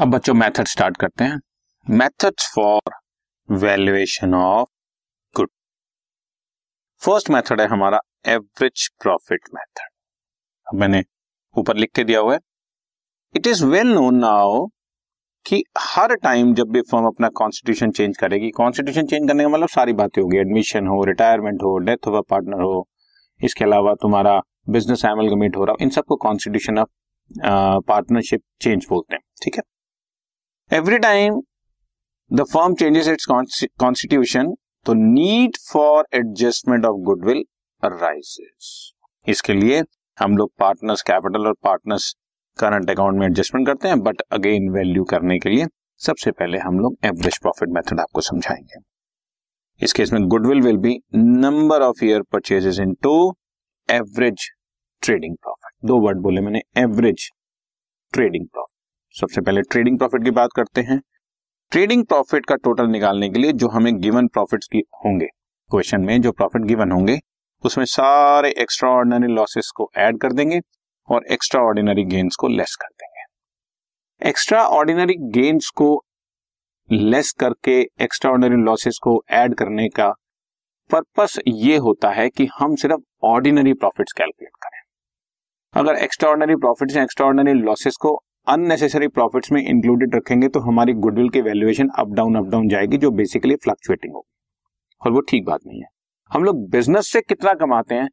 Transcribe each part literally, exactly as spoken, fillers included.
अब बच्चों method start करते हैं. Methods for valuation of good. First method है हमारा एवरेज प्रॉफिट मेथड. अब मैंने ऊपर लिख के दिया हुआ है. It is well known now कि हर टाइम जब भी फर्म अपना कॉन्स्टिट्यूशन चेंज करेगी, कॉन्स्टिट्यूशन चेंज करने का मतलब सारी बातें होगी, एडमिशन हो, रिटायरमेंट हो, डेथ ऑफ अ पार्टनर हो, इसके अलावा तुम्हारा बिजनेस एमलगमेट हो रहा हो, इन सबको कॉन्स्टिट्यूशन ऑफ पार्टनरशिप चेंज बोलते हैं. ठीक है. Every time the firm changes its constitution तो need for adjustment of goodwill arises. इसके लिए हम लोग पार्टनर्स कैपिटल और पार्टनर्स करंट अकाउंट में एडजस्टमेंट करते हैं, बट अगेन वैल्यू करने के लिए सबसे पहले हम लोग एवरेज प्रॉफिट मेथड आपको समझाएंगे. इस केस में goodwill will be number of year purchases into average trading profit. दो वर्ड बोले मैंने, एवरेज ट्रेडिंग प्रॉफिट. सबसे पहले ट्रेडिंग प्रॉफिट की बात करते हैं. ट्रेडिंग प्रॉफिट का टोटल निकालने के लिए जो हमें गिवन प्रॉफिट्स की होंगे, क्वेश्चन में जो प्रॉफिट गिवन होंगे उसमें सारे एक्स्ट्रा ऑर्डिनरी लॉसेस को ऐड कर देंगे और एक्स्ट्रा ऑर्डिनरी गेन्स को लेस कर देंगे. एक्स्ट्रा ऑर्डिनरी गेन्स को लेस करके एक्स्ट्रा ऑर्डिनरी लॉसेस को ऐड करने का पर्पस ये होता है कि हम सिर्फ ऑर्डिनरी प्रॉफिट्स कैलकुलेट करें. अगर एक्स्ट्रा ऑर्डिनरी प्रॉफिट्स या एक्स्ट्रा ऑर्डिनरी लॉसेस को अननेसेसरी प्रॉफिट्स में इंक्लूडेड रखेंगे तो हमारी गुडविल की valuation up down up down जाएगी, जो बेसिकली फ्लक्चुएटिंग होगी, और वो ठीक बात नहीं है. हम लोग बिजनेस से कितना कमाते हैं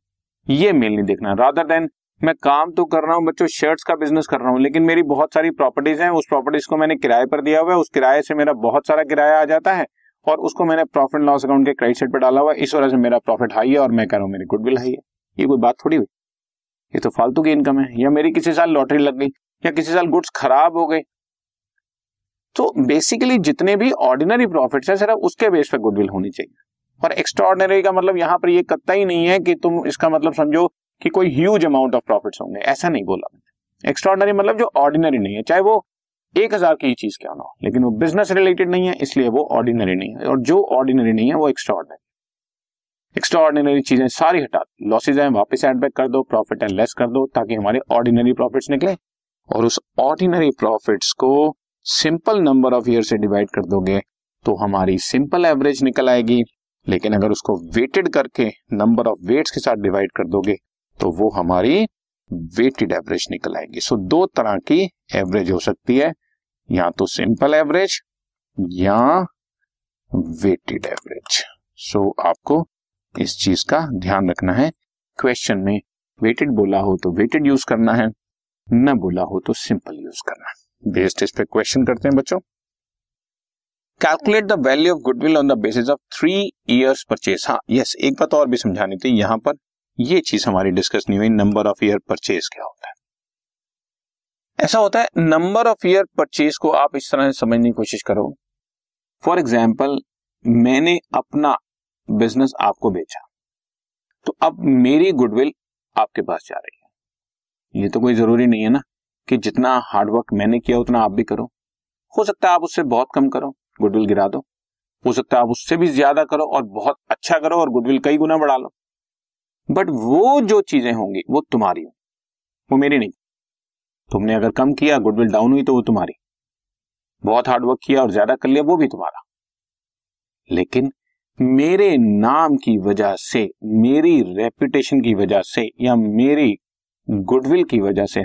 ये मेनली देखना, रादर देन मैं काम तो कर रहा हूँ बच्चों, शर्ट्स का बिजनेस कर रहा हूँ, लेकिन मेरी बहुत सारी प्रॉपर्टीज हैं, उस प्रॉपर्टीज को मैंने किराए पर दिया हुआ है, उस किराए से मेरा बहुत सारा किराया आ जाता है और उसको मैंने प्रॉफिट लॉस अकाउंट के क्रेडिट साइड पर डाला हुआ है, इस वजह से मेरा प्रॉफिट हाई है और मैं कह रहा हूँ मेरी गुडविल हाई है. ये कोई बात थोड़ी हुई, ये तो फालतू की इनकम है. या मेरी किसी साल लॉटरी लग गई या किसी साल गुड्स खराब हो गए, तो बेसिकली जितने भी ऑर्डिनरी प्रॉफिट्स हैं सिर्फ उसके बेस पर गुडविल होनी चाहिए. और एक्स्ट्राऑर्डिनरी का मतलब यहाँ पर ये कतई ही नहीं है कि तुम इसका मतलब समझो कि कोई ह्यूज अमाउंट ऑफ प्रॉफिट्स होंगे, ऐसा नहीं बोला मैंने. एक्स्ट्राऑर्डिनरी मतलब जो ऑर्डिनरी नहीं है, चाहे वो एक हजार की चीज क्या ना हो, लेकिन वो बिजनेस रिलेटेड नहीं है इसलिए वो ऑर्डिनरी नहीं है, और जो ऑर्डिनरी नहीं है वो एक्स्ट्राऑर्डिनरी. एक्स्ट्राऑर्डिनरी चीजें सारी हटा दो, लॉसेज हैं वापस ऐड बैक कर दो, प्रॉफिट है लेस कर दो, ताकि हमारे ऑर्डिनरी प्रॉफिट्स निकले. और उस ऑर्डिनरी प्रॉफिट्स को सिंपल नंबर ऑफ ईयर से डिवाइड कर दोगे तो हमारी सिंपल एवरेज निकल आएगी, लेकिन अगर उसको वेटेड करके नंबर ऑफ वेट्स के साथ डिवाइड कर दोगे तो वो हमारी वेटेड एवरेज निकल आएगी. सो दो तरह की एवरेज हो सकती है, या तो सिंपल एवरेज या वेटेड एवरेज. सो आपको इस चीज का ध्यान रखना है. क्वेश्चन में वेटेड बोला हो तो वेटेड यूज करना है, ना बोला हो तो सिंपल यूज करना है. बेस्ड इस पे क्वेश्चन करते हैं बच्चों. Calculate the value of goodwill on the basis of three years purchase. हाँ यस, एक बात और भी समझानी थी, यहाँ पर ये चीज हमारी डिस्कस नहीं हुई, नंबर ऑफ ईयर परचेज क्या होता है. ऐसा होता है, नंबर ऑफ ईयर परचेज को आप इस तरह से समझने की कोशिश करो. फॉर एग्जाम्पल, मैंने अपना बिजनेस आपको बेचा तो अब मेरी गुडविल आपके पास जा रही है. ये तो कोई जरूरी नहीं है ना कि जितना हार्डवर्क मैंने किया उतना आप भी करो. हो सकता है आप उससे बहुत कम करो, गुडविल गिरा दो. हो सकता है आप उससे भी ज्यादा करो और बहुत अच्छा करो और गुडविल कई गुना बढ़ा लो. बट वो जो चीजें होंगी वो तुम्हारी होंगी, वो मेरी नहीं. तुमने अगर कम किया, गुडविल डाउन हुई तो वो तुम्हारी. बहुत हार्डवर्क किया और ज्यादा कर लिया, वो भी तुम्हारा. लेकिन मेरे नाम की वजह से, मेरी रेपुटेशन की वजह से या मेरी गुडविल की वजह से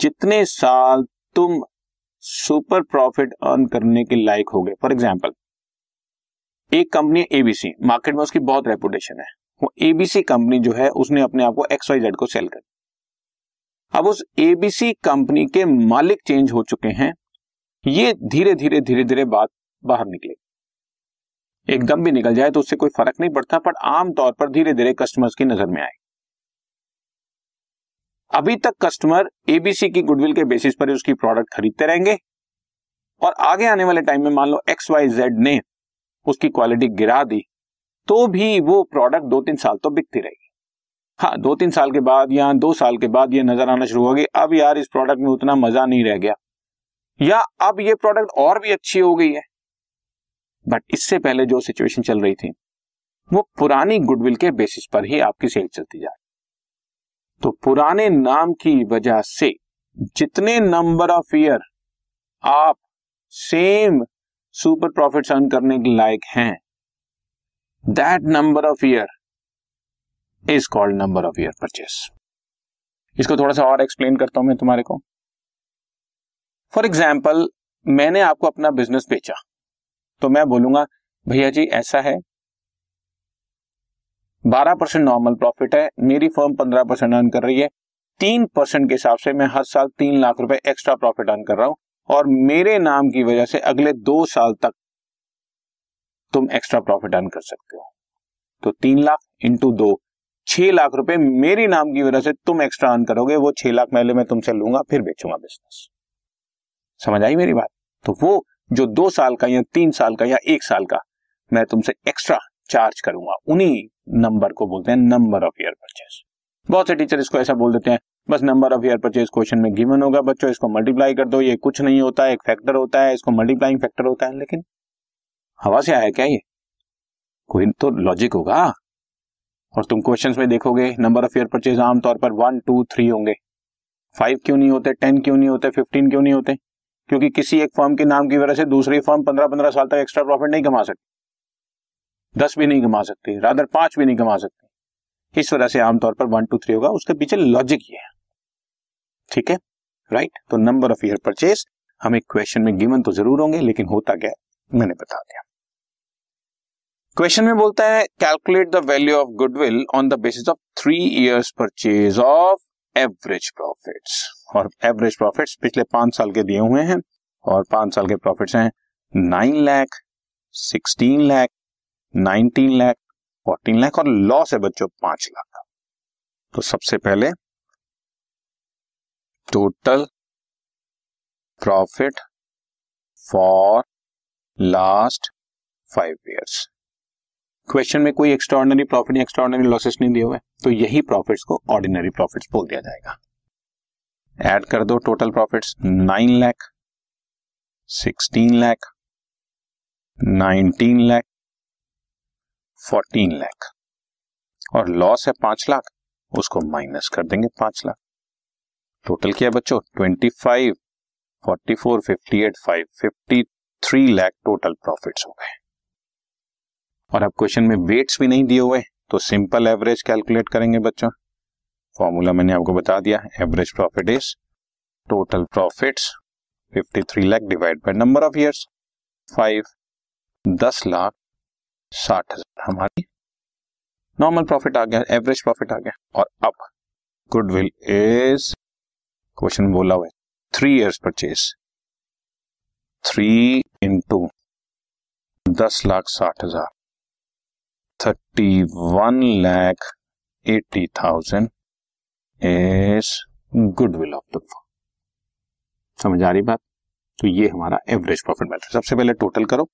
जितने साल तुम सुपर प्रॉफिट अर्न करने के लायक होगे. फॉर एग्जांपल, एक कंपनी एबीसी, मार्केट में उसकी बहुत रेपुटेशन है, वो एबीसी कंपनी जो है उसने अपने आप को एक्स वाई जेड को सेल कर दिया. अब उस एबीसी कंपनी के मालिक चेंज हो चुके हैं, ये धीरे धीरे धीरे धीरे बात बाहर निकलेगी. एकदम भी निकल जाए तो उससे कोई फर्क नहीं पड़ता, पर आमतौर पर धीरे धीरे कस्टमर्स की नजर में आएगी. अभी तक कस्टमर एबीसी की गुडविल के बेसिस पर उसकी प्रोडक्ट खरीदते रहेंगे और आगे आने वाले टाइम में मान लो एक्स वाई जेड ने उसकी क्वालिटी गिरा दी तो भी वो प्रोडक्ट दो तीन साल तो बिकती रहेगी. हाँ, दो तीन साल के बाद या दो साल के बाद ये नजर आना शुरू होगी, अब यार इस प्रोडक्ट में उतना मजा नहीं रह गया, या अब ये प्रोडक्ट और भी अच्छी हो गई है. बट इससे पहले जो सिचुएशन चल रही थी वो पुरानी गुडविल के बेसिस पर ही आपकी सेल चलती जा रही. तो पुराने नाम की वजह से जितने नंबर ऑफ ईयर आप सेम सुपर प्रॉफिट अर्न करने के लायक हैं, that number of year is called number of year purchase. इसको थोड़ा सा और एक्सप्लेन करता हूं मैं तुम्हारे को। फॉर एग्जाम्पल, मैंने आपको अपना बिजनेस बेचा, तो मैं बोलूंगा भैया जी ऐसा है, बारह परसेंट नॉर्मल प्रॉफिट है, मेरी फर्म पंद्रह परसेंट अर्न कर रही है, तीन परसेंट के हिसाब से मैं हर साल तीन लाख रुपए एक्स्ट्रा प्रॉफिट अर्न कर रहा हूँ, और मेरे नाम की वजह से अगले दो साल तक तुम एक्स्ट्रा प्रॉफिट अर्न कर सकते हो। तो तीन लाख इंटू दो छह लाख रुपए मेरे नाम की वजह से तुम एक्स्ट्रा अर्न करोगे, वो छह लाख पहले मैं तुमसे लूंगा फिर बेचूंगा बिजनेस। समझ आई मेरी बात? तो वो जो दो साल का या तीन साल का या एक साल का मैं तुमसे एक्स्ट्रा चार्ज करूंगा, उन्हीं नंबर को बोलते हैं नंबर ऑफ ईयर परचेस। बहुत से टीचर इसको ऐसा बोल देते हैं, बस number of year purchase question में गिवन होगा बच्चों, इसको मल्टीप्लाई कर दो, ये कुछ नहीं होता, एक फैक्टर होता है, इसको मल्टीप्लाइंग फैक्टर होता है। लेकिन हवा से आया क्या ये? कोई तो लॉजिक होगा। और तुम क्वेश्चंस में देखोगे नंबर ऑफ ईयर परचेस आमतौर पर वन टू थ्री होंगे, फाइव क्यों नहीं होते, टेन क्यों नहीं होते, फिफ्टीन क्यों नहीं होते? क्योंकि किसी एक फर्म के नाम की वजह से दूसरी फर्म पंद्रह पंद्रह साल तक एक्स्ट्रा प्रॉफिट नहीं कमा सकती, दस भी नहीं कमा सकती, रादर पांच भी नहीं कमा सकती, इस वजह से आमतौर पर वन टू थ्री होगा। उसके पीछे लॉजिक ये है, ठीक है, राइट। तो नंबर ऑफ ईयर परचेस हमें क्वेश्चन में गिवन तो जरूर होंगे, लेकिन होता क्या है मैंने बता दिया। क्वेश्चन में बोलता है calculate the value of goodwill on the basis of three years purchase of average profits, और एवरेज प्रॉफिट्स पिछले पांच साल के दिए हुए हैं, और पांच साल के प्रॉफिट्स हैं nine lakh, sixteen lakh, nineteen lakh, fourteen lakh, और लॉस है बच्चों पांच लाख का। तो सबसे पहले total profit for last five years. Question में कोई एक्स्ट्राऑर्डिनरी प्रॉफिट या एक्स्ट्राऑर्डिनरी लॉसेस नहीं दिए हुए, तो यही प्रॉफिट्स को ऑर्डिनरी प्रॉफिट्स बोल दिया जाएगा। ऐड कर दो total profits nine lakh, sixteen lakh, nineteen lakh, fourteen lakh, और लॉस है पांच लाख, उसको माइनस कर देंगे पांच लाख। टोटल क्या है बच्चों? Twenty five, forty four, fifty eight, five, fifty three lakh total profits हो गए। और अब क्वेश्चन में वेट्स भी नहीं दिए हुए, तो सिंपल एवरेज कैलकुलेट करेंगे बच्चों। फॉर्मूला मैंने आपको बता दिया, average profit is total profits fifty three lakh divide by number of years five, दस लाख साठ हजार हमारी नॉर्मल प्रॉफिट आ गया, एवरेज प्रॉफिट आ गया। और अब गुडविल इज, क्वेश्चन बोला हुआ है three years purchase, three into दस लाख साठ हजार, thirty one lakh eighty thousand is goodwill of the firm. समझ आ रही बात? तो ये हमारा एवरेज प्रॉफिट मैट्रिक्स। सबसे पहले टोटल करो,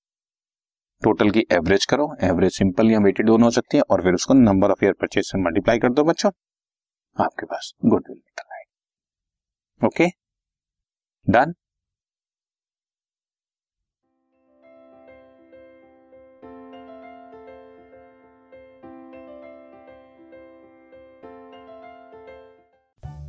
टोटल की एवरेज करो, एवरेज सिंपल या वेटेड दोनों हो सकती है, और फिर उसको नंबर ऑफ ईयर परचेज से मल्टीप्लाई कर दो बच्चों, आपके पास गुडविल निकल आएगा। Okay, done.